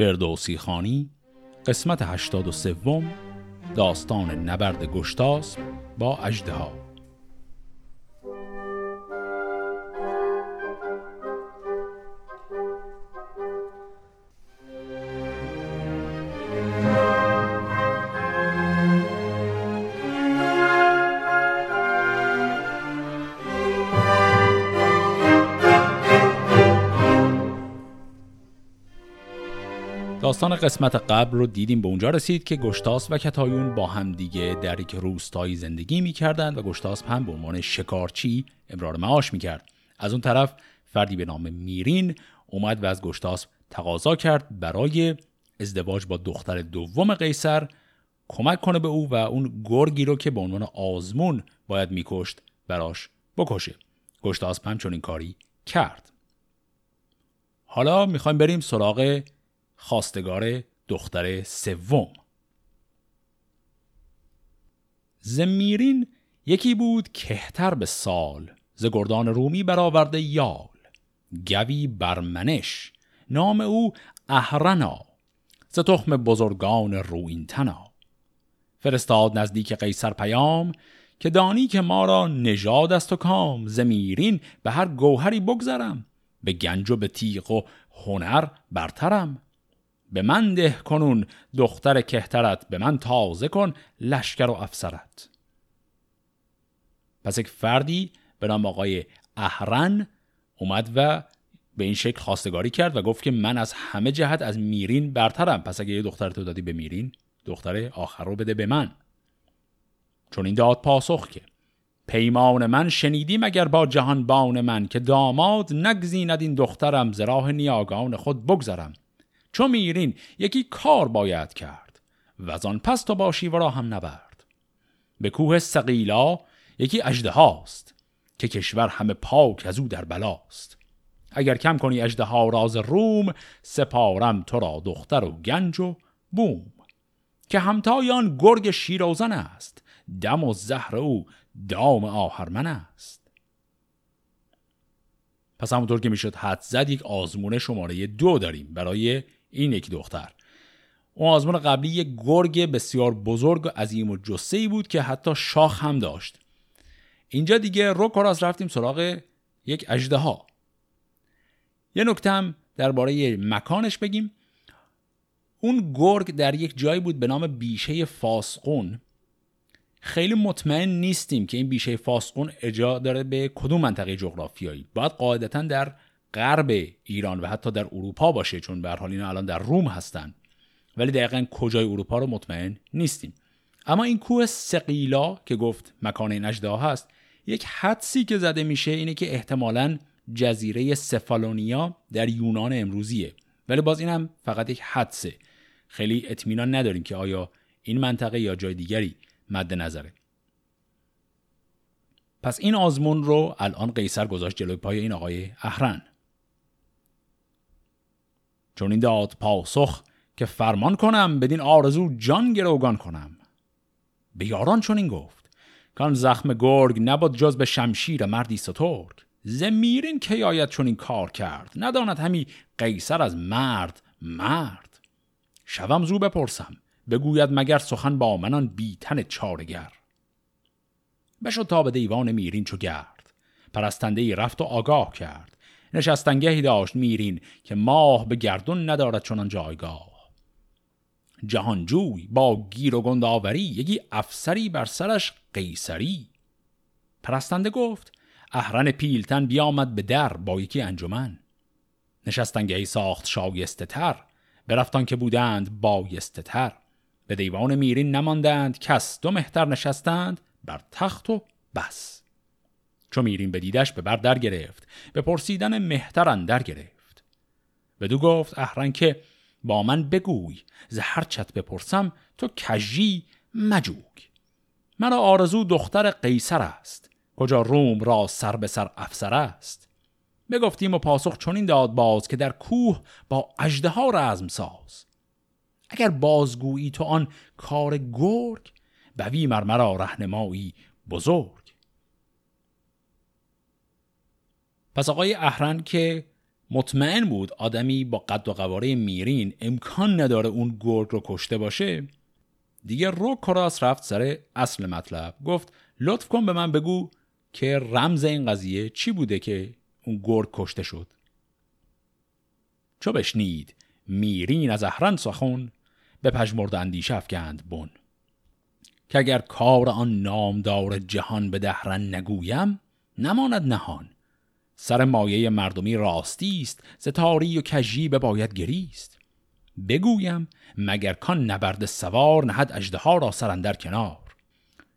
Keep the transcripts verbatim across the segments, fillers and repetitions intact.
فردوسی خانی قسمت هشتاد و سه، داستان نبرد گشتاسپ با اژدها. داستان قسمت قبل رو دیدیم، به اونجا رسید که گشتاسپ و کتایون با هم دیگه در یک روستایی زندگی می‌کردند و گشتاسپ هم به عنوان شکارچی ابرار معاش می‌کرد. از اون طرف فردی به نام میرین اومد و از گشتاسپ تقاضا کرد برای ازدواج با دختر دوم قیصر کمک کنه به او و اون گرگی رو که به عنوان آزمون باید می‌کشت براش بکشه. گشتاسپ هم چنین کاری کرد. حالا می‌خوایم بریم سراغ خواستگار دختر سوم. زمیرین یکی بود کهتر به سال، ز گردان رومی برآورده یال، گوی برمنش نام او اهرنا، ز تخم بزرگان روین تنا. فرستاد نزدیک قیصر پیام که دانی که ما را نژاد است و کام. زمیرین به هر گوهری بگذرم، به گنج و به تیغ و هنر برترم. به من ده کنون دختر کهترت، به من تازه کن لشکر و افسرت. پس یک فردی به نام آقای اهرن اومد و به این شکل خواستگاری کرد و گفت که من از همه جهت از میرین برترم، پس اگه یه دختر تو دادی به میرین، دختر آخر رو بده به من. چون این داد پاسخ که پیمان من شنیدی مگر با جهان بان من، که داماد نگزیند این دخترم، ز راه نیاگان خود بگذرم. چو میرین یکی کار باید کرد، وزان پس تو باشی و را هم نبرد. به کوه سقیلا یکی اژدهاست، که کشور همه پاک از او در بلاست. اگر کم کنی اژدها راز روم، سپارم تو را دختر و گنج و بوم. که همتای آن گرگ شیرازن است، دم و زهر او دام آهرمن است. پس همونطور که میشد حد زد، یک آزمون شماره دو داریم برای این یک دختر. اون آزمون قبلی یک گرگ بسیار بزرگ و عظیم و جثه‌ای بود که حتی شاخ هم داشت. اینجا دیگه رو کراس رفتیم سراغ یک اژدها. یه نکته هم درباره مکانش بگیم. اون گرگ در یک جایی بود به نام بیشه فاسقون. خیلی مطمئن نیستیم که این بیشه فاسقون اجا داره به کدوم منطقه جغرافیایی. باید قاعدتا در غرب ایران و حتی در اروپا باشه، چون به هر حال اینا الان در روم هستن، ولی دقیقاً کجای اروپا رو مطمئن نیستیم. اما این کوه سقیلا که گفت مکان این اژدها هست، یک حدسی که زده میشه اینه که احتمالاً جزیره سفالونیا در یونان امروزیه، ولی باز اینم فقط یک حدسه. خیلی اطمینان نداریم که آیا این منطقه یا جای دیگری مد نظره. پس این آزمون رو الان قیصر گذاشت جلوی پای این آقای اهرن. چون این داد پاسخ که فرمان کنم، بدین آرزو جان گروگان کنم. به یاران چون این گفت کان زخم گرگ، نباد جز به شمشیر مردی سترگ. زمیرین که آید چون این کار کرد، نداند همی قیصر از مرد مرد. شوم زو بپرسم بگوید مگر، سخن با منان بی تن چارگر. بشد تا به دیوان میرین چو گرد، پرستندهی رفت و آگاه کرد. نشستنگهی داشت میرین که ماه، به گردون ندارد چنان جایگاه. جهانجوی با گیر و گندآوری، یکی افسری بر سرش قیصری. پرستنده گفت اهرن پیلتن، بیامد به در با یکی انجمن. نشستنگهی ساخت شایسته تر، برفتان که بودند بایسته تر. به دیوان میرین نماندند کس، دو مهتر نشستند بر تخت و بس. چو میرین بدیدش به بر در گرفت، به پرسیدن مهتر اندر گرفت. بدو گفت اهرن که با من بگوی، ز هر چت بپرسم تو کژی مجوی. مرا آرزو دختر قیصر است، کجا روم را سر به سر افسر است. بگفتیم و پاسخ چنین داد باز، که در کوه با اژدها رزم ساز. اگر بازگویی تو آن کار گرگ، بوی مرمرا رهنمایی بزرگ. پس آقای اهرن که مطمئن بود آدمی با قد و قواره میرین امکان نداره اون گرگ رو کشته باشه. دیگه رو کراس رفت سر اصل مطلب. گفت لطف کن به من بگو که رمز این قضیه چی بوده که اون گرگ کشته شد. چو بشنید میرین از اهرن سخن، به پژمرده اندیشه افکند بن. که اگر کار آن نامدار جهان به دهرن نگویم، نماند نهان. سر مایه مردمی راستی است، ستاری و کجی بباید گریست. بگویم مگر کان نبرد سوار، نهد اژدها را سرندر کنار.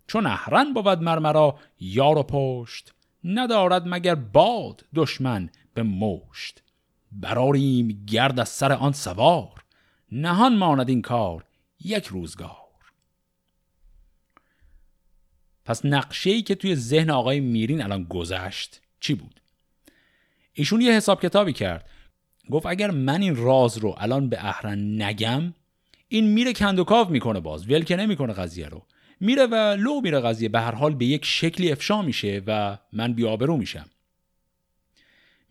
چون اهرن بود مرمرا یار و پشت، ندارد مگر باد دشمن به مشت. براریم گرد از سر آن سوار، نهان ماند این کار یک روزگار. پس نقشه‌ای که توی ذهن آقای میرین الان گذشت چی بود؟ ایشون یه حساب کتابی کرد. گفت اگر من این راز رو الان به اهرن نگم، این میره کندوکاو میکنه، باز ول که نمیکنه قضیه رو، میره و لو میره قضیه، به هر حال به یک شکلی افشا میشه و من بی‌آبرو میشم.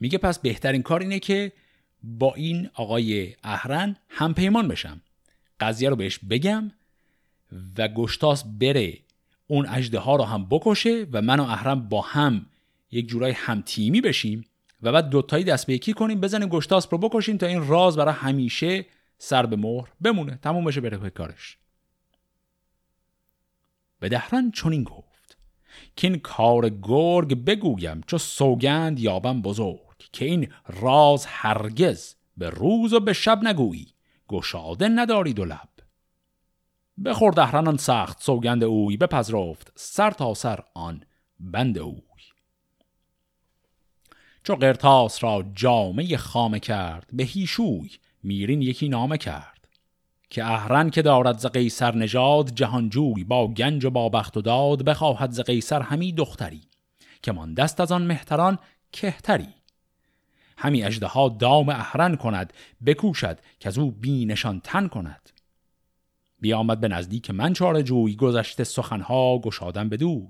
میگه پس بهترین کار اینه که با این آقای اهرن هم پیمان بشم، قضیه رو بهش بگم و گشتاسپ بره اون اژدها رو هم بکشه و من و اهرن با هم یک جورای هم تیمی بشیم و بعد دوتایی دست به یکی کنیم، بزنیم گشتاسپ رو بکشیم تا این راز برای همیشه سر به مهر بمونه، تموم بشه بره کارش. به دهرن چنین گفت که این کار گرگ بگویم، چو سوگند یابم بزرگ. که این راز هرگز به روز و به شب نگویی، گشاده نداری دو لب. بخورد اهرن آن سخت سوگند اوی، بپذرفت سر تا سر آن بند اوی. چو قرطاس را جامه خامه کرد، به هیشوی میرین یکی نامه کرد. که اهرن که دارد ز قیصر نژاد، جهانجوی با گنج و با بخت و داد. بخواهد ز قیصر همی دختری، که مانده است از آن مهتران کهتری. همی اژدها دام اهرن کند، بکوشد که از او بی نشان تن کند. بیامد به نزدیک من چاره جوی، گذشته سخنها گشادم بدوی.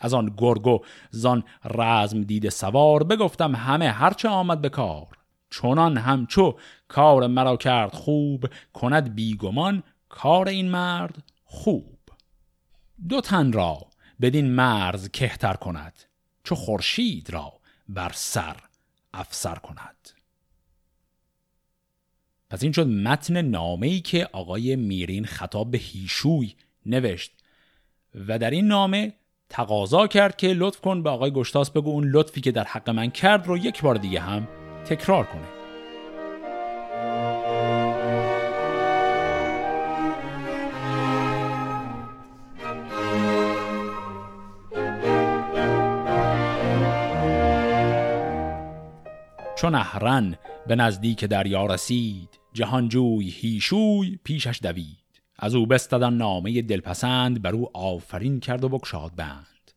از آن گرگو زان رزم دید سوار، بگفتم همه هرچه آمد به کار. چونان همچو کار مرا کرد خوب، کند بیگمان کار این مرد خوب. دو تن را بدین مرز کهتر کند، چو خورشید را بر سر افسر کند. پس این شد متن نامه‌ای که آقای میرین خطاب به هیشوی نوشت و در این نامه تقاضا کرد که لطف کن به آقای گشتاسپ بگو اون لطفی که در حق من کرد رو یک بار دیگه هم تکرار کنه. چون اهرن به نزدیک دریا رسید، جهانجوی هیشوی پیشش دوید. از او بستدن نامه دلپسند، بر او آفرین کرد و بگشاد بند.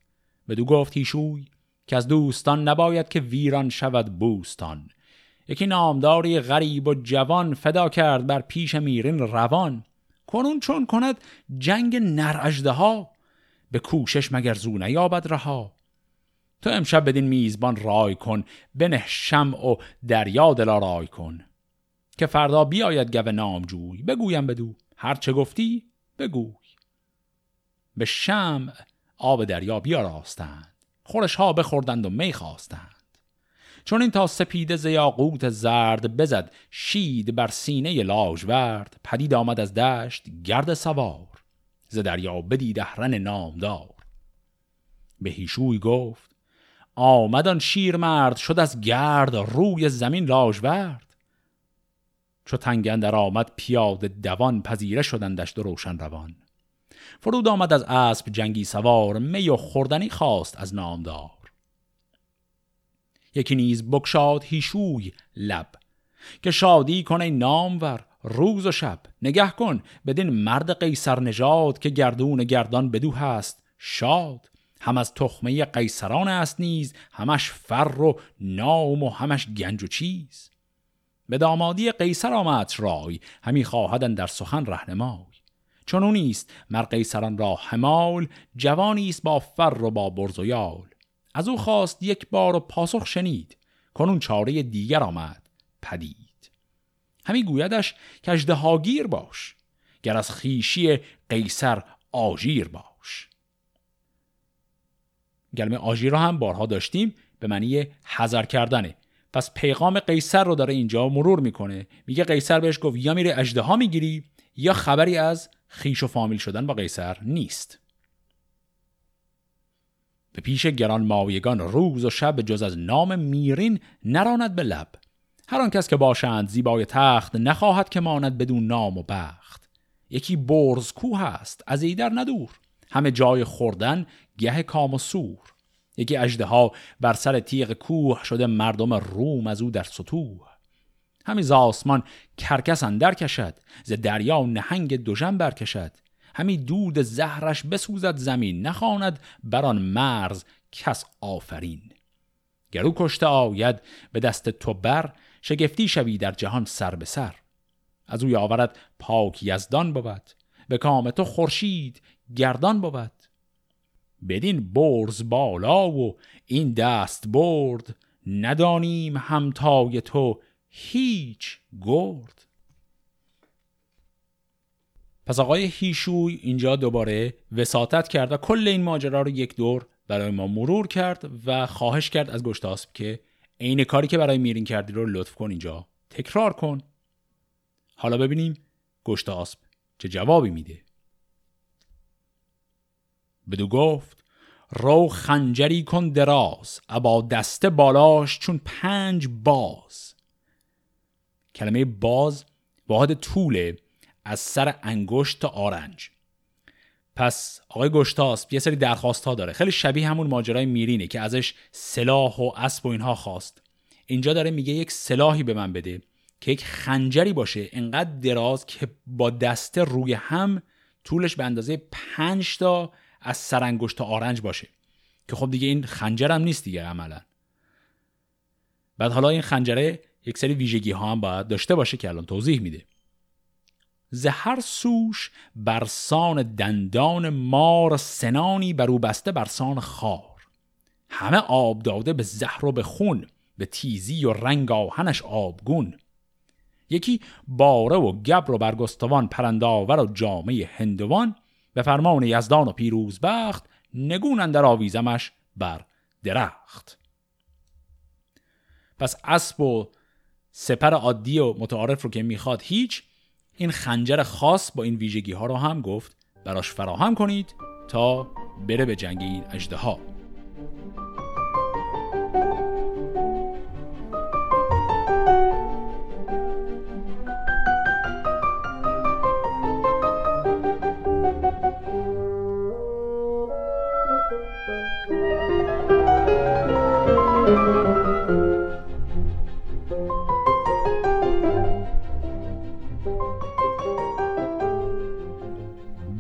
بدو گفت هیشوی که از دوستان، نباید که ویران شود بوستان. یکی نامداری غریب و جوان، فدا کرد بر پیش میرین روان. کنون چون کند جنگ نر اژدها، به کوشش مگر زو نیابد رها. تو امشب بدین میزبان رای کن، بنه شمع و دریا دلا رای کن. که فردا بیاید گو نامجوی، بگویم بدو هر چه گفتی بگوی. به شمع آب دریا بیاراستند، خورش ها بخوردند و می خواستند. چون این تا سپیده ز یاقوت زرد، بزد شید بر سینه لاژورد. پدید آمد از دشت گرد سوار، ز دریا بدید اهرن نامدار. به هیشوی گفت آمد آن شیر مرد، شد از گرد روی زمین لاژورد. چو تنگ اندر آمد پیاده دوان، پذیره شدندش دو روشن روان. فرود آمد از اسب جنگی سوار، می و خوردنی خواست از نامدار. یکی نیز بگشاد هیشوی لب، که شادی کن ای نامور روز و شب. نگه کن بدین مرد قیصر نژاد، که گردون گردان بدو هست شاد. هم از تخمه قیصران است نیز، همش فر و نام و همش گنج و چیز. به دامادی قیصر آمد رای، همی خواهدن در سخن رهنمای. چون او نیست مر قیصران را همال، جوانی است با فر و با برز و یال. از او خواست یک بار و پاسخ شنید، کنون چاره دیگر آمد پدید. همی گویدش که اژدهاگیر باش، گر از خویشی قیصر آژیر باش. گلمه آژیر رو هم بارها داشتیم، به معنی حذر کردنه. پس پیغام قیصر رو داره اینجا مرور میکنه. میگه قیصر بهش گفت یا میره اژدها میگیری یا خبری از خیش و فامیل شدن با قیصر نیست. به پیش گران مایگان روز و شب جز از نام میرین نراند به لب. هر آن کس که باشند زیبای تخت، نخواهد که ماند بدون نام و بخت. یکی برز کوه است از ایدر ندور، همه جای خوردن گه کام و سور. یکی اژدها بر سر تیغ کوه، شده مردم روم از او در سطوح. همی ز آسمان کرکس اندر کشد، ز دریا نهنگ دژم برکشد. همی دود زهرش بسوزد زمین، نخواند بر آن مرز کس آفرین. گر او کشته آید به دست تو بر، شگفتی شوی در جهان سر به سر. از او یاورت پاک یزدان بود، به کام تو خورشید گردان بود. بدین برز بالا و این دست برد، ندانیم همتای تو هیچ گرد. پس آقای هیشوی اینجا دوباره وساطت کرد و کل این ماجرا رو یک دور برای ما مرور کرد و خواهش کرد از گشتاسپ که این کاری که برای میرین کردی رو لطف کن اینجا تکرار کن. حالا ببینیم گشتاسپ چه جوابی میده. بدو گفت رو خنجری کن دراز، ابا دسته بالاش چون پنج باز. کلمه باز واحد طوله، از سر انگشت تا آرنج. پس آقای گشتاسپ یه سری درخواست ها داره، خیلی شبیه همون ماجرای میرینه که ازش سلاح و اسب و اینها خواست. اینجا داره میگه یک سلاحی به من بده که یک خنجری باشه انقدر دراز که با دسته روی هم طولش به اندازه پنج تا از سر انگشت تا آرنج باشه، که خب دیگه این خنجرم نیست دیگه عملا. بعد حالا این خنجره یک سری ویژگی ها هم باید داشته باشه که الان توضیح میده. ز هر سوش برسان دندان مار، سنانی برو بسته برسان خار. همه آب داده به زهر و به خون، به تیزی و رنگ آهنش آبگون. یکی باره و گبر و برگستوان، پرنداور و جامعه هندوان. به فرمان یزدان و پیروز بخت، نگون اندر آویزمش بر درخت. پس اسب و سپر عادی و متعارف رو که میخواد هیچ، این خنجر خاص با این ویژگی ها رو هم گفت براش فراهم کنید تا بره به جنگ این اژدها.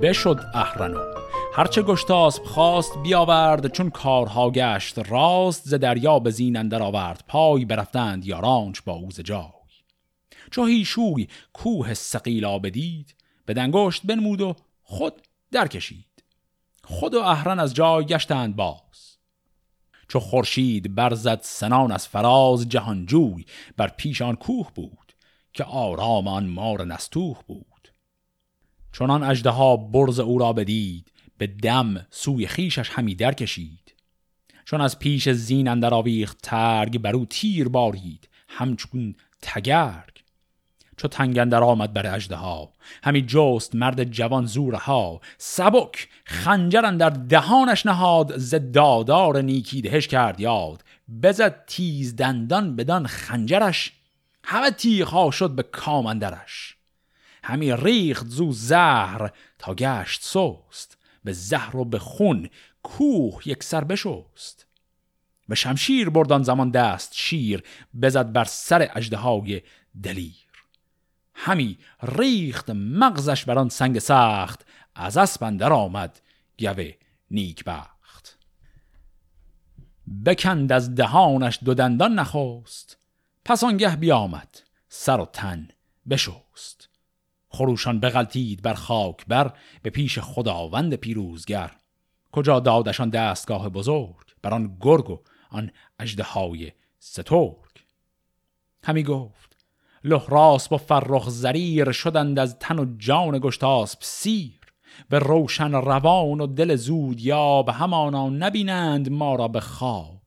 بشد اهرن و هرچه گشتاسپ خواست بیاورد، چون کارها گشت راست ز دریا به زین اندر آورد پای. برفتند یارانش با او ز جای، چو هیشوی کوه سقیلا بدید، به دنگشت بنمود و خود در کشید. خود و اهرن از جای گشتند باز، چو خورشید برزد سنان از فراز. جهانجوی بر پیش آن کوه بود، که آرام آن مار نستوه بود. چنان اژدها برز او را بدید، به دم سوی خیشش همی در کشید. چون از پیش زین اندر آویخت ترگ، بر او تیر بارید همچون تگرگ. چو تنگ اندر آمد بر اژدها، همی جست مرد جوان زورها. سبک خنجر اندر دهانش نهاد، ز دادار نیکی دهش کرد یاد. بزد تیز دندان بدان خنجرش، همه تیغها شد به کام اندرش. همی ریخت زو زهر تا گشت سوست، به زهر و به خون کوه یک سر بشست. به شمشیر بردان زمان دست شیر، بزد بر سر اژدهای دلیر. همی ریخت مغزش بران سنگ سخت، از اسپ اندر آمد گوه نیک بخت. بکند از دهانش دو دندان نخست، پس آنگه بیامد سر و تن بشست. خروشان بغلتید بر خاک بر، به پیش خداوند پیروزگر. کجا دادشان دستگاه بزرگ، بر آن گرگ و آن اژدهای سترگ. همی گفت لحراس با فرخ زریر شدند از تن و جان گشتاسپ سیر. به روشن روان و دل زود یاب همانا نبینند ما را به خواب.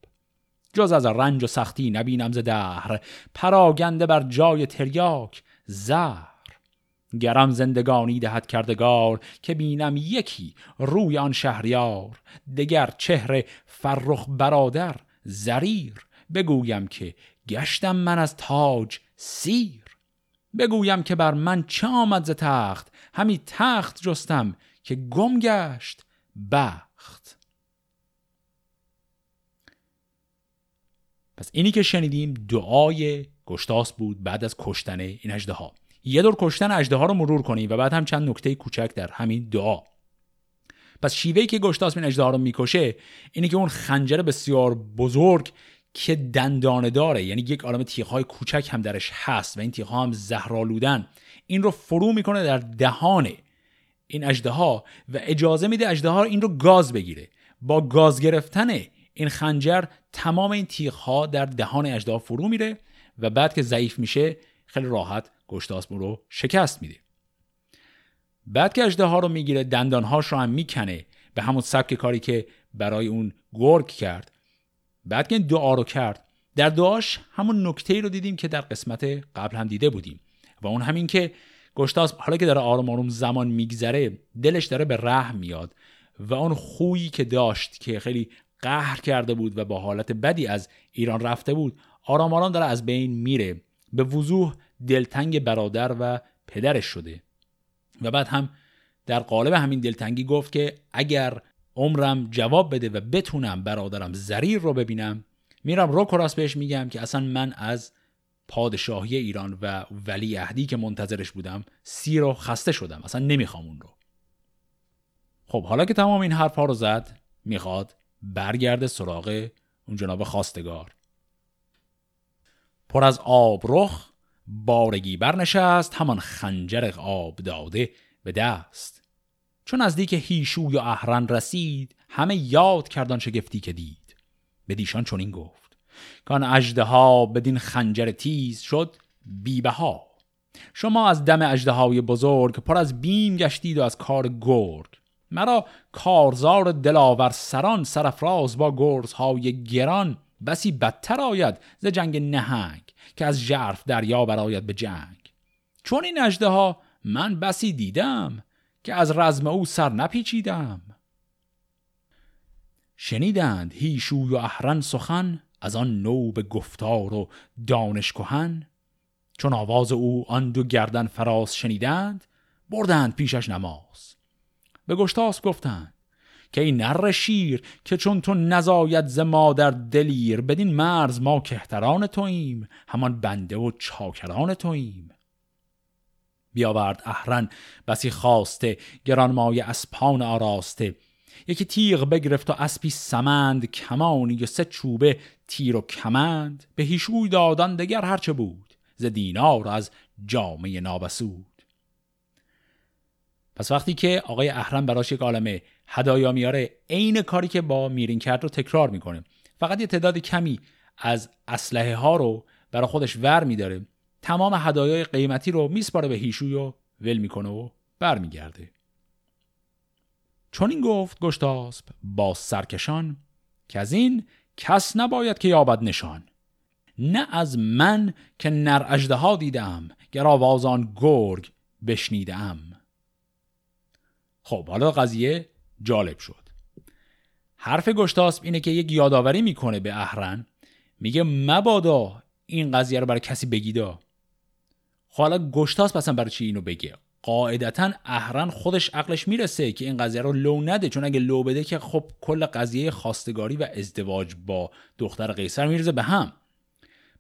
جز از رنج و سختی نبینم ز دهر پراگنده بر جای تریاک زهر. گرم زندگانی دهد کردگار که بینم یکی روی آن شهریار. دگر چهره فرخ برادر زریر بگویم که گشتم من از تاج سیر. بگویم که بر من چه آمد ز تخت همی تخت جستم که گم گشت بخت. پس اینی که شنیدیم دعای گشتاسپ بود بعد از کشتن این اژدها. یه دور کشتن اژدها رو مرور کنیم و بعد هم چند نکته کوچک در همین دعا. پس شیوهی که گشتاسپ این اژدها رو میکشه اینی که اون خنجر بسیار بزرگ که دندانه داره، یعنی یک عالمه تیغ‌های کوچک هم درش هست و این تیغ‌ها هم زهرآلودن، این رو فرو میکنه در دهان این اژدها و اجازه میده اژدها این رو گاز بگیره. با گاز گرفتن این خنجر تمام این تیغ‌ها در دهان اژدها فرو میره و بعد که ضعیف میشه خیلی راحت گشتاسپ رو شکست میده. بعد که اژدها رو میگیره دندان‌هاش رو هم میکنه به همون سبک کاری که برای اون گرگ کرد. بعد که دعا رو کرد، در دعاش همون نکته‌ای رو دیدیم که در قسمت قبل هم دیده بودیم و اون همین که گشتاسپ حالا که داره آروم آروم زمان میگذره دلش داره به رحم میاد و اون خویی که داشت که خیلی قهر کرده بود و با حالت بدی از ایران رفته بود آرام آرام داره از بین میره. به وضوح دلتنگ برادر و پدرش شده و بعد هم در قالب همین دلتنگی گفت که اگر عمرم جواب بده و بتونم برادرم زریر رو ببینم میرم رو کراس بهش میگم که اصلا من از پادشاهی ایران و ولی عهدی که منتظرش بودم سیر و خسته شدم، اصلا نمیخوام اون رو. خب حالا که تمام این حرفا رو زد میخواد برگرده سراغ اون جناب خواستگار. پر از آب رخ بارگی برنشست همان خنجر آب داده به دست. چون از دیک هیشوی و اهرن رسید همه یاد کردن شگفتی که دید. به دیشان چون این گفت کان اژدها بدین خنجر تیز شد بیبها. شما از دم اژدهای بزرگ پر از بیم گشتید و از کار گرگ. مرا کارزار دلاور سران سرفراز با گرزهای گران بسی بدتر آید ز جنگ نهنگ که از ژرف دریا براید به جنگ. چون این اژدها من بسی دیدم که از رزم او سر نپیچیدم. شنیدند هیشوی و اهرن سخن از آن نو به گفتار و دانش کهن. چون آواز او آن دو گردن فراز شنیدند بردند پیشش نماز. به گشتاسپ گفتند که این نر شیر که چون تو نزاید ز مادر دلیر. بدین مرز ما کهتران توییم همان بنده و چاکران توییم. بیاورد اهرن بسی خواسته گرانمایه اسپان آراسته. یکی تیغ بگرفت و اسپی سمند کمانی و سه چوبه تیر و کمند. به هیشوی دادن دگر هرچه بود ز دینار از جامه نابسود. پس وقتی که آقای اهرن براش یک عالمه هدایا میاره عین کاری که با میرین کرد رو تکرار میکنه، فقط یه تعداد کمی از اسلحه ها رو برای خودش ور میداره. تمام هدایای قیمتی رو میسپاره به هیشوی و ول میکنه و برمیگرده. چون این گفت گشتاسپ با سرکشان که از این کس نباید که یابد نشان. نه از من که نر اژدها دیدم گر آواز آن گرگ بشنیدم. خب حالا قضیه جالب شد. حرف گشتاسپ اینه که یک یاداوری میکنه به اهرن، میگه مبادا این قضیه رو برای کسی بگیدا. حالا گشتاسپ اصلا برای چی اینو بگه؟ قاعدتا اهرن خودش عقلش میرسه که این قضیه رو لو نده، چون اگه لو بده که خب کل قضیه خواستگاری و ازدواج با دختر قیصر میرزه به هم.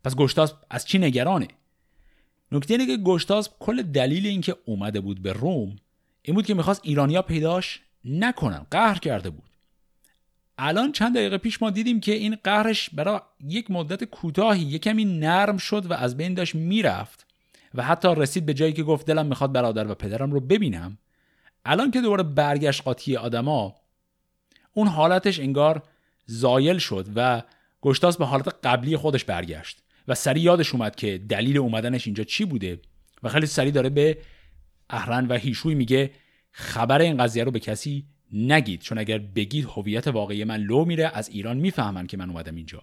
پس گشتاسپ از چی نگرانه؟ نکته اینه که گشتاسپ کل دلیل این که اومده بود به روم این بود که میخواست ایرانیا پیداش نکنن، قهر کرده بود. الان چند دقیقه پیش ما دیدیم که این قهرش برای یک مدت کوتاهی یک کمی نرم شد و از بین داشت میرفت و حتی رسید به جایی که گفت دلم میخواد برادر و پدرم رو ببینم. الان که دوباره برگشت قاطی آدما، اون حالتش انگار زایل شد و گشتاسپ به حالت قبلی خودش برگشت و سریع یادش اومد که دلیل اومدنش اینجا چی بوده و خیلی سریع داره به اهرن و هیشوی میگه خبر این قضیه رو به کسی نگید، چون اگر بگید هویت واقعی من لو میره، از ایران میفهمن که من اومدم اینجا.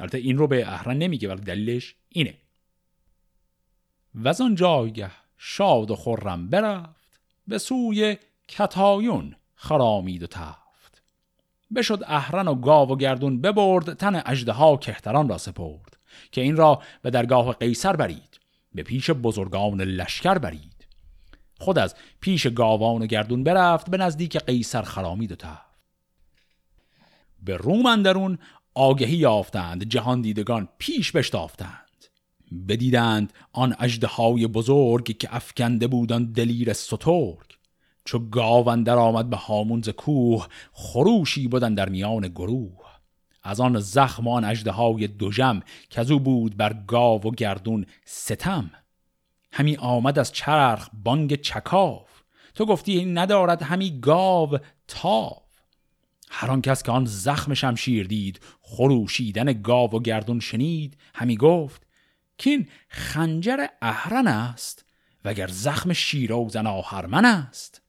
البته این رو به اهرن نمیگه ولی دلیلش اینه. و از آنجایگه شاد و خرم برفت، به سوی کتایون خرامید و تفت. بشد اهرن و گاو و گردون ببرد، تن اژدها کهتران را سپرد. که این را به درگاه قیصر برید، به پیش بزرگان لشکر برید. خود از پیش گاوان و گردون برفت، به نزدیک قیصر خرامید و تفت. به روم اندرون آگهی یافتند، جهان دیدگان پیش بشتافتند. بدیدند آن اژدهای بزرگ، که افکنده بودند دلیر سترگ. چو گاو اندر آمد به هامون ز کوه، خروشی بدن در میان گروه. از آن زخم آن اژدهای دژم، کزو بود بر گاو و گردون ستم. همی آمد از چرخ بانگ چکاف، تو گفتی ندارد همی گاو تاو. هر آن کس که آن زخم شمشیر دید، خروشیدن گاو و گردون شنید. همی گفت کین خنجر اهرن است، وگر زخم شیراوزن آهرمن است.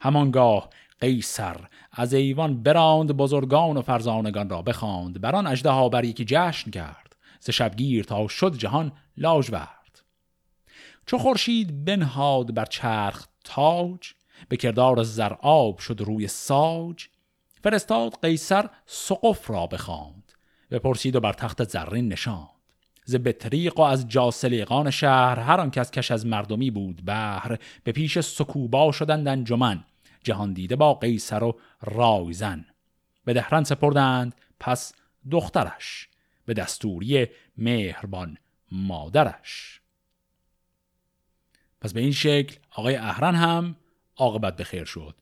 همانگاه قیصر از ایوان براند، بزرگان و فرزانگان را بخواند. بران اژدها بر یکی جشن کرد، ز شبگیر تا شد جهان لاژورد. چو خورشید بنهاد بر چرخ تاج، به کردار زرآب شد روی ساج. فرستاد قیصر سقف را بخواند، بپرسید و بر تخت زرین نشان. ز بطریق و از جاسلیقان شهر، هر آن کس کش از مردمی بود بهر. به پیش سکوبا شدند انجمن، جهان دیده با قیصر و رایزن. به دهرن سپردند پس دخترش، به دستوری مهربان مادرش. پس به این شکل آقای اهرن هم عاقبت به خیر شد.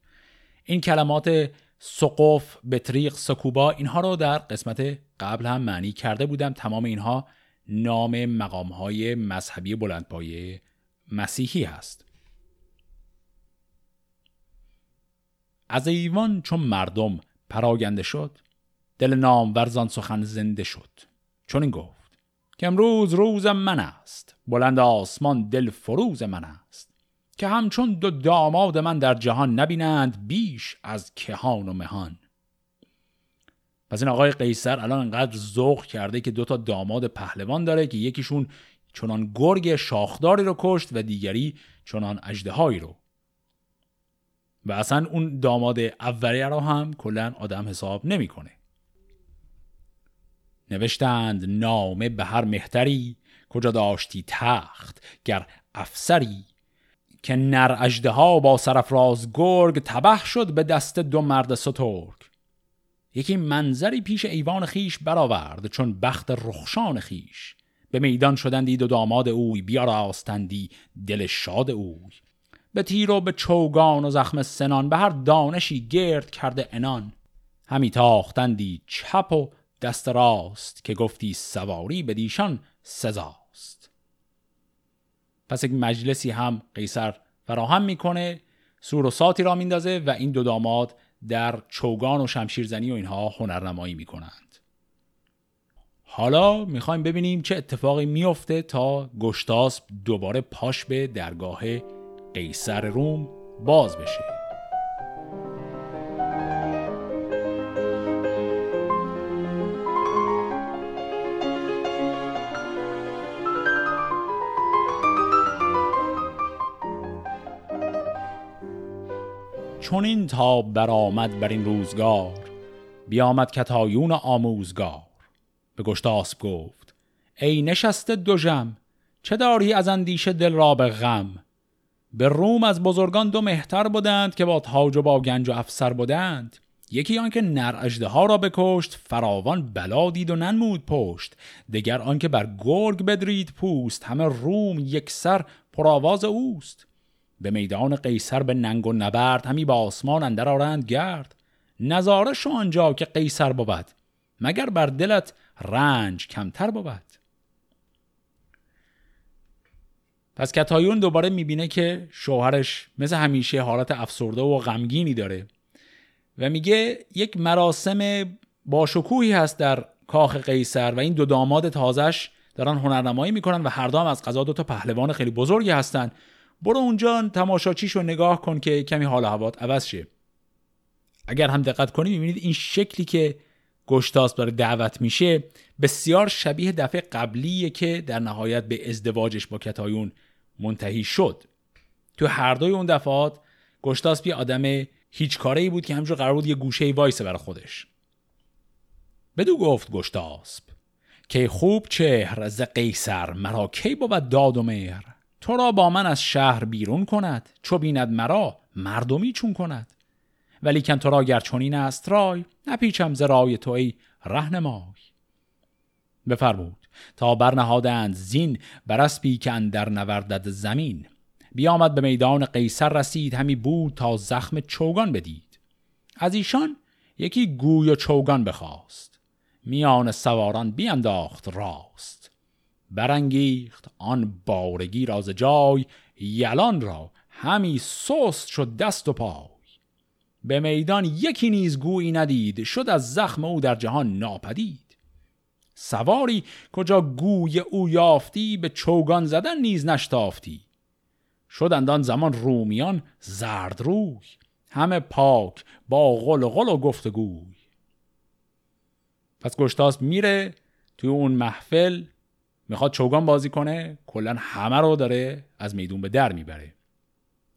این کلمات سقف، بطریق، سکوبا، اینها رو در قسمت قبل هم معنی کرده بودم. تمام اینها نام مقام‌های مذهبی بلندپایه مسیحی است. از ایوان چون مردم پراگنده شد، دل نامور زان سخن زنده شد. چون این گفت که امروز روز من است، بلند آسمان دل فروز من است. که همچون دو داماد من در جهان، نبینند بیش از کهان و مهان. پس این آقای قیصر الان انقدر ذوق کرده که دوتا داماد پهلوان داره که یکیشون چنان گرگ شاخداری رو کشت و دیگری چنان اژدهایی رو. و اصلا اون داماد اولیه رو هم کلا آدم حساب نمی کنه. نوشتند نامه به هر مهتری، کجا داشتی تخت گر افسری. که نر اژدها با سرفراز گرگ، تباه شد به دست دو مرد سترگ. یکی منظری پیش ایوان خیش برآورد، چون بخت رخشان خیش. به میدان شدندی دو داماد اوی، بیاراستندی دل شاد اوی. به تیر و به چوگان و زخم سنان، به هر دانشی گرد کرده انان. همی تاختندی چپ و دست راست، که گفتی سواری به دیشان سزاست. پس یک مجلسی هم قیصر فراهم میکنه، سور و ساتی را میندازه و این دو داماد در چوگان و شمشیرزنی و اینها هنرنمایی می کنند. حالا می خوایم ببینیم چه اتفاقی می افته تا گشتاسپ دوباره پاش به درگاه قیصر روم باز بشه. چون این تا برآمد بر این روزگار، بیامد کتایون آموزگار. به گشتاسپ گفت ای نشسته دژم، چه داری از اندیشه دل را به غم؟ به روم از بزرگان دو مهتر بودند، که با تاج و با گنج و افسر بودند. یکی آن که نر اژدها را بکشت، فراوان بلا دید و ننمود پشت. دگر آن که بر گرگ بدرید پوست، همه روم یک سر پرآواز اوست. به میدان قیصر به ننگ و نبرد، همی با آسمان اندر آرند گرد. نظاره شو آنجا که قیصر بود، مگر بر دلت رنج کمتر بود. پس کتایون دوباره میبینه که شوهرش مثل همیشه حالت افسرده و غمگینی داره و میگه یک مراسم باشکوهی هست در کاخ قیصر و این دو داماد تازهش دارن هنرنمایی میکنن و هر دام از قضا دو تا پهلوان خیلی بزرگی هستن. برو اونجا تماشاچیشو نگاه کن که کمی حال و هوات عوض شه. اگر هم دقت کنید میبینید این شکلی که گشتاسپ داره دعوت میشه بسیار شبیه دفعه قبلیه که در نهایت به ازدواجش با کتایون منتهی شد. تو هر دوی اون دفعات گشتاسپ یه آدم هیچ کاره‌ای بود که همجور قرار بود یه گوشه‌ای وایسه برای خودش. بدو گفت گشتاسپ که خوب چهر ز قیصر مرا کی بود داد و مهر، تو را با من از شهر بیرون کند چو بیند مرا مردمی چون کند، ولیکن تو را گر چنین است رای نپیچم ز رای تو ای رهنمای. بفرمود تا برنهادند زین بر اسپی که اندر نوردد زمین، بیامد به میدان قیصر رسید همی بود تا زخم چوگان بدید، از ایشان یکی گوی و چوگان بخواست میان سواران بیانداخت راست، برانگیخت آن بارگی راز جای یلان را همی سست شد دست و پای، به میدان یکی نیز گویی ندید شد از زخم او در جهان ناپدید، سواری کجا گوی او یافتی به چوگان زدن نیز نشتافتی، شدند آن زمان رومیان زرد روی همه پاک با غلغل و گفتگوی. پس گشتاسپ میره توی اون محفل میخواد چوگان بازی کنه، کلن همه رو داره از میدون به در میبره.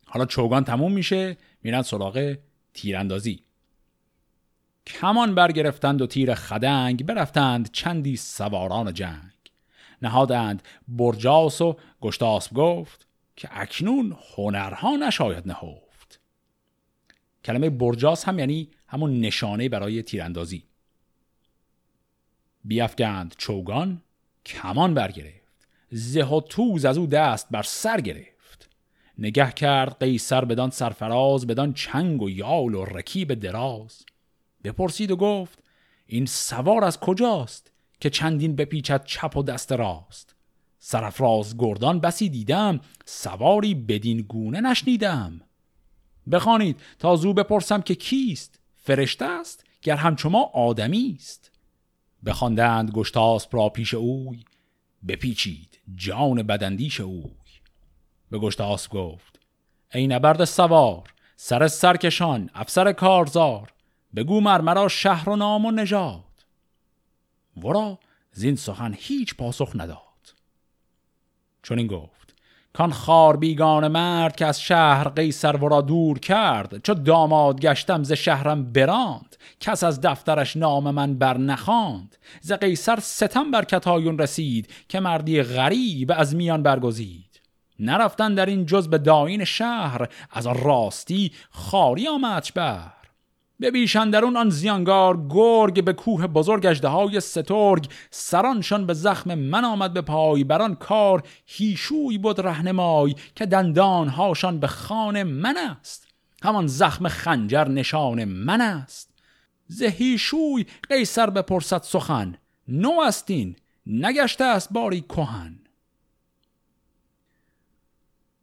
حالا چوگان تموم میشه میرن سراغ تیراندازی. کمان برگرفتند و تیر خدنگ برفتند چندی سواران جنگ، نهادند برجاس و گشتاسپ گفت که اکنون هنرها نشاید نهفت. کلمه برجاس هم یعنی همون نشانه برای تیراندازی. بیفگند چوگان کمان برگرفت، زه و توز از او دست بر سر گرفت، نگه کرد قیصر بدان سرفراز بدان چنگ و یال و رکیب دراز، بپرسید و گفت این سوار از کجاست که چندین بپیچد چپ و دست راست، سرفراز گردان بسی دیدم سواری بدین گونه نشنیدم، بخوانید تا زو بپرسم که کیست، فرشته است گر همچو ما آدمی است. بخواندند گشتاسپ را پیش اوی بپیچید جان بداندیش اوی، به گشتاسپ گفت ای نبرد سوار سر سرکشان افسر کارزار، بگو مر مرا شهر و نام و نژاد، ورا زین سخن هیچ پاسخ نداد. چون این گفت کان خار بیگان مرد که از شهر قیصر ورا دور کرد، چو داماد گشتم ز شهرم براند کس از دفترش نام من بر نخواند، ز قیصر ستم بر کتایون رسید که مردی غریب از میان برگزید، نرفتن در این جز به داین شهر از آن راستی خاری آمدش بر، به بیش اندرون آن زیانگار گرگ به کوه بزرگ اژدهای سترگ، سرانشان به زخم من آمد به پای بران کار هیشوی بود رهنمای، که دندانهاشان به خان من است همان زخم خنجر نشان من است، ز هیشوی قیصر بپرسد سخن نو استین نگشته است باری کهن.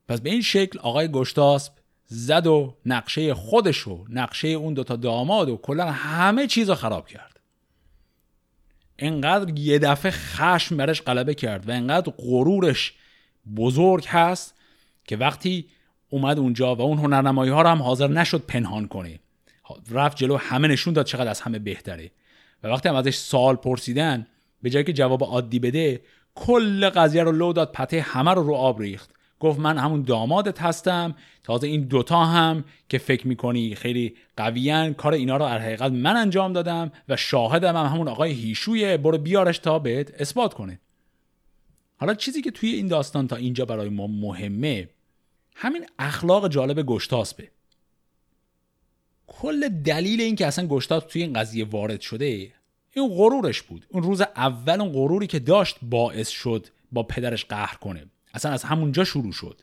پس به این شکل آقای گشتاسپ زد و نقشه خودش و نقشه اون دوتا داماد و کلن همه چیز رو خراب کرد. اینقدر یه دفعه خشم برش غلبه کرد و اینقدر غرورش بزرگ هست که وقتی اومد اونجا و اون هنرنمایی ها رو هم حاضر نشد پنهان کنه، رفت جلو همه نشون داد چقدر از همه بهتره، و وقتی هم ازش سوال پرسیدن به جایی که جواب عادی بده کل قضیه رو لو داد، پته همه رو رو آب ریخت، گفت من همون دامادت هستم، تازه این دوتا هم که فکر میکنی خیلی قویان کار اینا رو در حقیقت من انجام دادم و شاهدم هم همون آقای هیشویه، برو بیارش تا بهت اثبات کنه. حالا چیزی که توی این داستان تا اینجا برای ما مهمه همین اخلاق جالب گشتاسپه. کل دلیل این که اصلا گشتاسپ توی این قضیه وارد شده این غرورش بود. اون روز اول اون غروری که داشت باعث شد با پدرش قهر کنه، اصلا از همونجا شروع شد،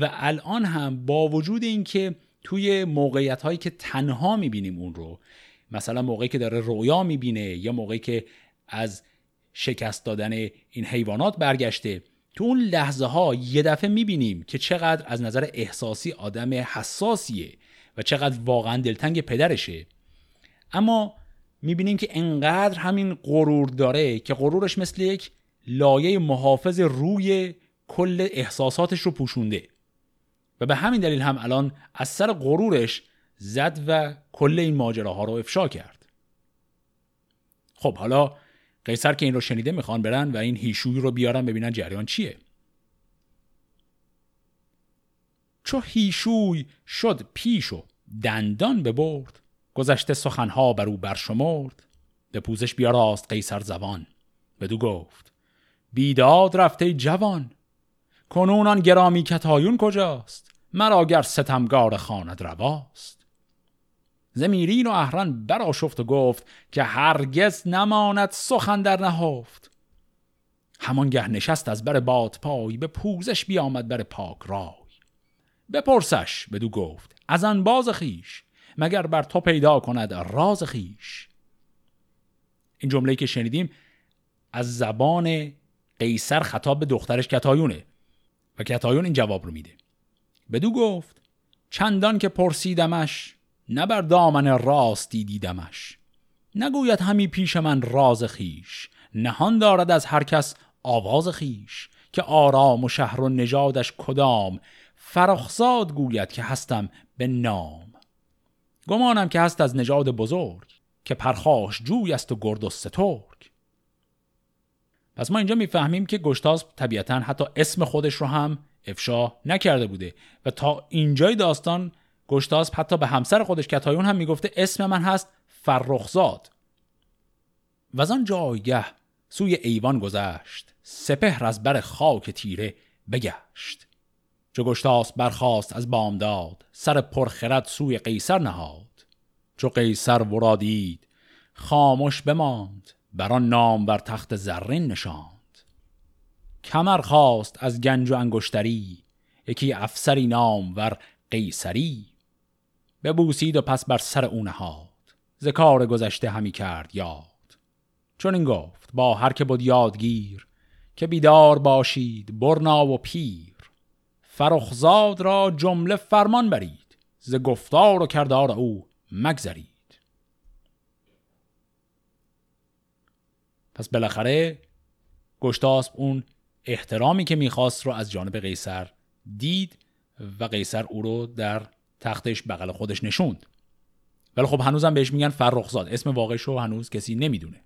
و الان هم با وجود این که توی موقعیت هایی که تنها میبینیم اون رو، مثلا موقعی که داره رویا میبینه یا موقعی که از شکست دادن این حیوانات برگشته، تو اون لحظه ها یه دفعه میبینیم که چقدر از نظر احساسی آدم حساسیه و چقدر واقعا دلتنگ پدرشه. اما میبینیم که انقدر همین غرور داره که غرورش مثل یک لایه محافظ روی کل احساساتش رو پوشونده و به همین دلیل هم الان از سر غرورش زد و کل این ماجراها رو افشا کرد. خب حالا قیصر که این رو شنیده میخوان برن و این هیشوی رو بیارن ببینن جریان چیه. چو هیشوی شد پیش و دندان ببرد، گذشته سخنها برو برشمرد. به پوزش بیاراست قیصر زبان، بدو گفت بیداد رفته جوان. کنون آن گرامی کتایون کجاست؟ مرا گر ستمگار خاند رواست. زمیرین و اهرن برآشفت و گفت که هرگز نماند سخن در نهفت. همانگه نشست از بر باد پای، به پوزش بیامد بر پاک رای. بپرسش بدو گفت از انباز خیش، مگر بر تو پیدا کند راز خیش. این جمله‌ای که شنیدیم از زبان قیصر خطاب به دخترش کتایونه و کتایون این جواب رو میده. بدو گفت چندان که پرسیدمش، نه بر دامن راستی دیدمش. نگوید همی پیش من راز خیش، نهان دارد از هر کس آواز خیش. که آرام و شهر و نژادش کدام، فرخزاد گوید که هستم به نام. گمانم که هست از نژاد بزرگ، که پرخاش جوی است و گرد و سترگ. پس ما اینجا میفهمیم که گشتاسپ طبیعتاً حتی اسم خودش رو هم افشا نکرده بوده و تا اینجای داستان گشتاسپ حتی به همسر خودش کتایون هم میگفته اسم من هست فرخزاد. و از آن جایگه سوی ایوان گذشت، سپهر از بر خاک تیره بگشت. چو گشتاسپ برخاست از بامداد، سر پرخرد سوی قیصر نهاد. چو قیصر ورا دید خاموش بماند، بران نام بر تخت زرین نشاند. کمر خواست از گنج و انگشتری، یکی افسری نام ور قیصری. ببوسید و پس بر سر او نهاد، ز کار گذشته همی کرد یاد. چون این گفت با هر که بود یادگیر، که بیدار باشید برنا و پیر. فرخزاد را جمله فرمان برید، ز گفتار و کردار او مگذرید. پس بالاخره گشتاسپ اون احترامی که میخواست رو از جانب قیصر دید و قیصر او رو در تختش بغل خودش نشوند. ولی خب هنوزم بهش میگن فرخزاد، اسم واقعش رو هنوز کسی نمیدونه.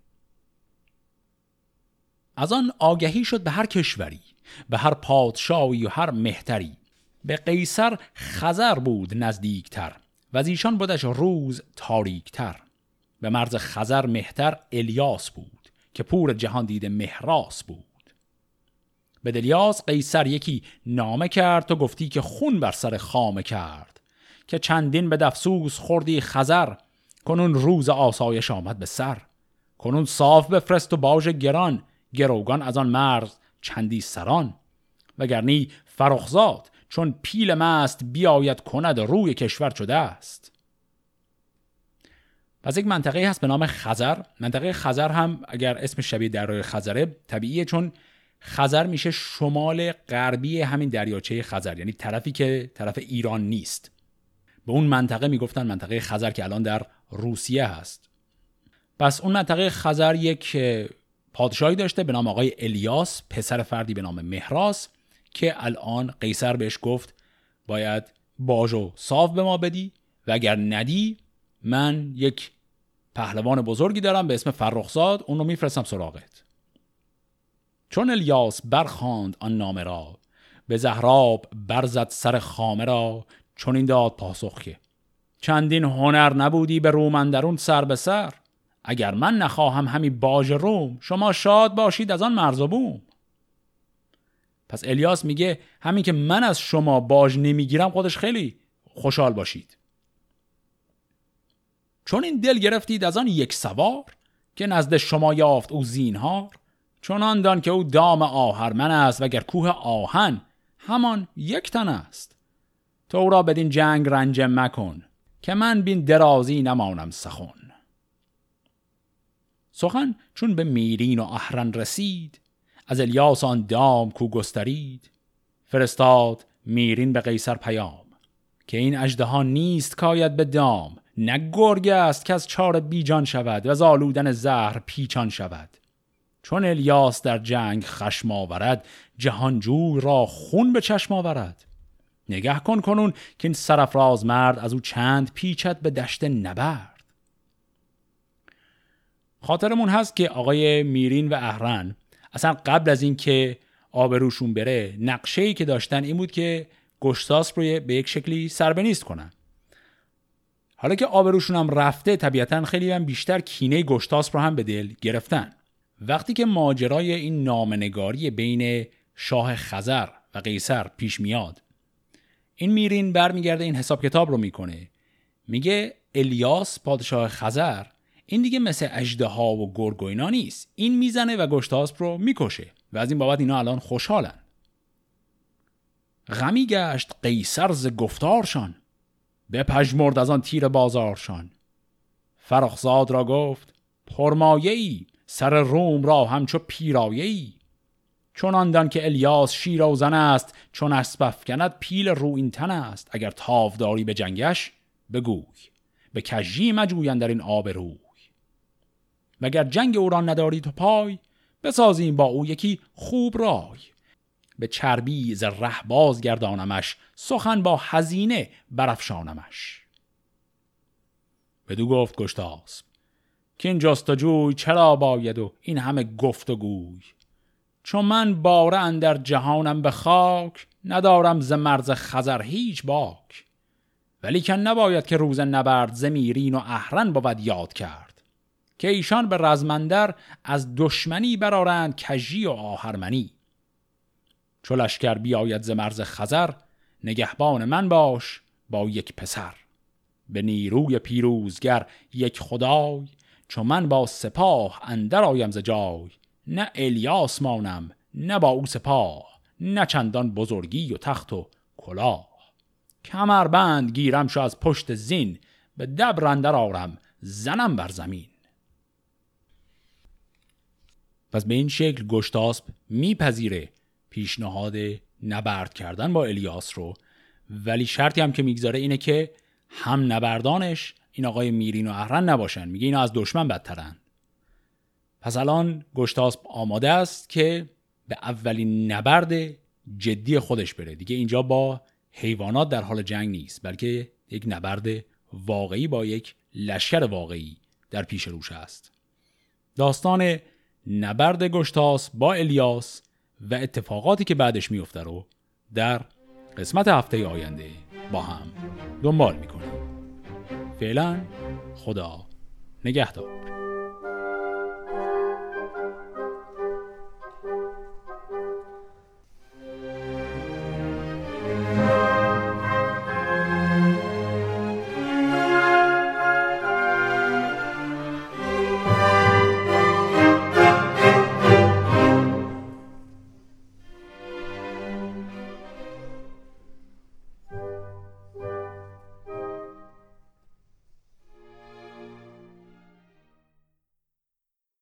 از آن آگهی شد به هر کشوری، به هر پادشاهی و هر مهتری. به قیصر خزر بود نزدیکتر، و از ایشان بودش روز تاریکتر. به مرز خزر مهتر الیاس بود، که پور جهان دیده مهراس بود. به الیاس قیصر یکی نامه کرد، تو گفتی که خون بر سر خامه کرد. که چندین به دفسوس خوردی خزر، کنون روز آسایش آمد به سر. کنون صاف بفرست و باج گران، گروگان از آن مرز چندی سران. وگرنی فرخزاد چون پیل مست، بیاید کند روی کشور شده است. پس یک منطقه هست به نام خزر. منطقه خزر هم اگر اسم شبیه دریای خزره طبیعیه، چون خزر میشه شمال غربی همین دریاچه خزر، یعنی طرفی که طرف ایران نیست. به اون منطقه میگفتن منطقه خزر که الان در روسیه هست. پس اون منطقه خزر یک پادشاهی داشته به نام آقای الیاس، پسر فردی به نام مهراس، که الان قیصر بهش گفت باید باجو صاف به ما بدی و اگر ندی من یک پهلوان بزرگی دارم به اسم فرخزاد، اون رو میفرستم سراغت. چون الیاس برخاند آن نامه را، به زهراب برزد سر خامه را. چون این داد پاسخ که چندین هنر نبودی به روم اندرون سر به سر. اگر من نخواهم همی باج روم، شما شاد باشید از آن مرز و بوم. پس الیاس میگه همین که من از شما باج نمیگیرم، خودش خیلی خوشحال باشید. چون این دل گرفتید از آن یک سوار، که نزد شما یافت او زینهار. چونان دان که او دام آهرمن است، وگر کوه آهن همان یک تن است. تو را بدین جنگ رنج مکن، که من بین درازی نمانم سخن. سخن چون به میرین و اهرن رسید، از الیاس آن دام کو گسترید. فرستاد میرین به قیصر پیام، که این اژدها نیست کاید به دام. نه گرگ است که از چار بیجان شود و از آلودن زهر پیچان شود. چون الیاس در جنگ خشم آورد، جهانجوی را خون به چشم آورد. نگه کن کنون که این سرفراز مرد از او چند پیچت به دشت نبرد. خاطرمون هست که آقای میرین و اهرن اصلا قبل از این که آبروشون بره، نقشه‌ای که داشتن این بود که گشتاسپ رو به یک شکلی سربنیست کنن. حالا که آبروشون هم رفته، طبیعتاً خیلی هم بیشتر کینه گشتاسپ رو هم به دل گرفتن. وقتی که ماجرای این نامنگاری بین شاه خزر و قیصر پیش میاد، این میرین برمیگرده این حساب کتاب رو میکنه. میگه الیاس پادشاه خزر این دیگه مثل اژدها و گرگ و اینا نیست، این میزنه و گشتاسپ رو میکشه و از این بابت اینا الان خوشحالن. غمی گشت قیصر ز گفتارشان، بپژمرد از آن تیر بازارشان. فرخزاد را گفت پرمایه‌ای، سر روم را همچو پیرایه‌ای. چون آندان که الیاس شیراوزن است، چون اسب افکند پیل رو این تن است. اگر تاوداری به جنگش بگوی، به کژی مجوی اندر این آب روی. مگر جنگ او را نداری تو پای، بسازیم با او یکی خوب رای. به چربی ز ره باز گردانمش، سخن با هزینه برافشانمش. بدو گفت گشتاسپ که این جستجوی چرا باید و این همه گفت و گوی؟ چون من باره اندر جهانم به خاک، ندارم ز مرز خزر هیچ باک. ولیکن نباید که روز نبرد، زمیرین و اهرن بود یاد کرد. که ایشان به رزمندر از دشمنی برارند، کژی و آهرمنی. چو لشکر بیاید ز مرز خزر، نگهبان من باش با یک پسر. به نیروی پیروزگر یک خدای، چون من با سپاه اندر آیم ز جای. نه الیاس مانم نه با او سپاه، نه چندان بزرگی و تخت و کلاه. کمربند گیرم شو از پشت زین، به دبر اندر آرم زنم بر زمین. پس به این شکل گشتاسپ میپذیره پیشنهاد نبرد کردن با الیاس رو، ولی شرطی هم که میگذاره اینه که هم نبردانش این آقای میرین و اهرن نباشن. میگه اینا از دشمن بدترن. پس الان گشتاسپ آماده است که به اولین نبرد جدی خودش بره. دیگه اینجا با حیوانات در حال جنگ نیست، بلکه یک نبرد واقعی با یک لشکر واقعی در پیش روش است. داستان نبرد گشتاسپ با الیاس و اتفاقاتی که بعدش میفته رو در قسمت هفته آینده با هم دنبال میکنیم. فعلا خدا نگهدار.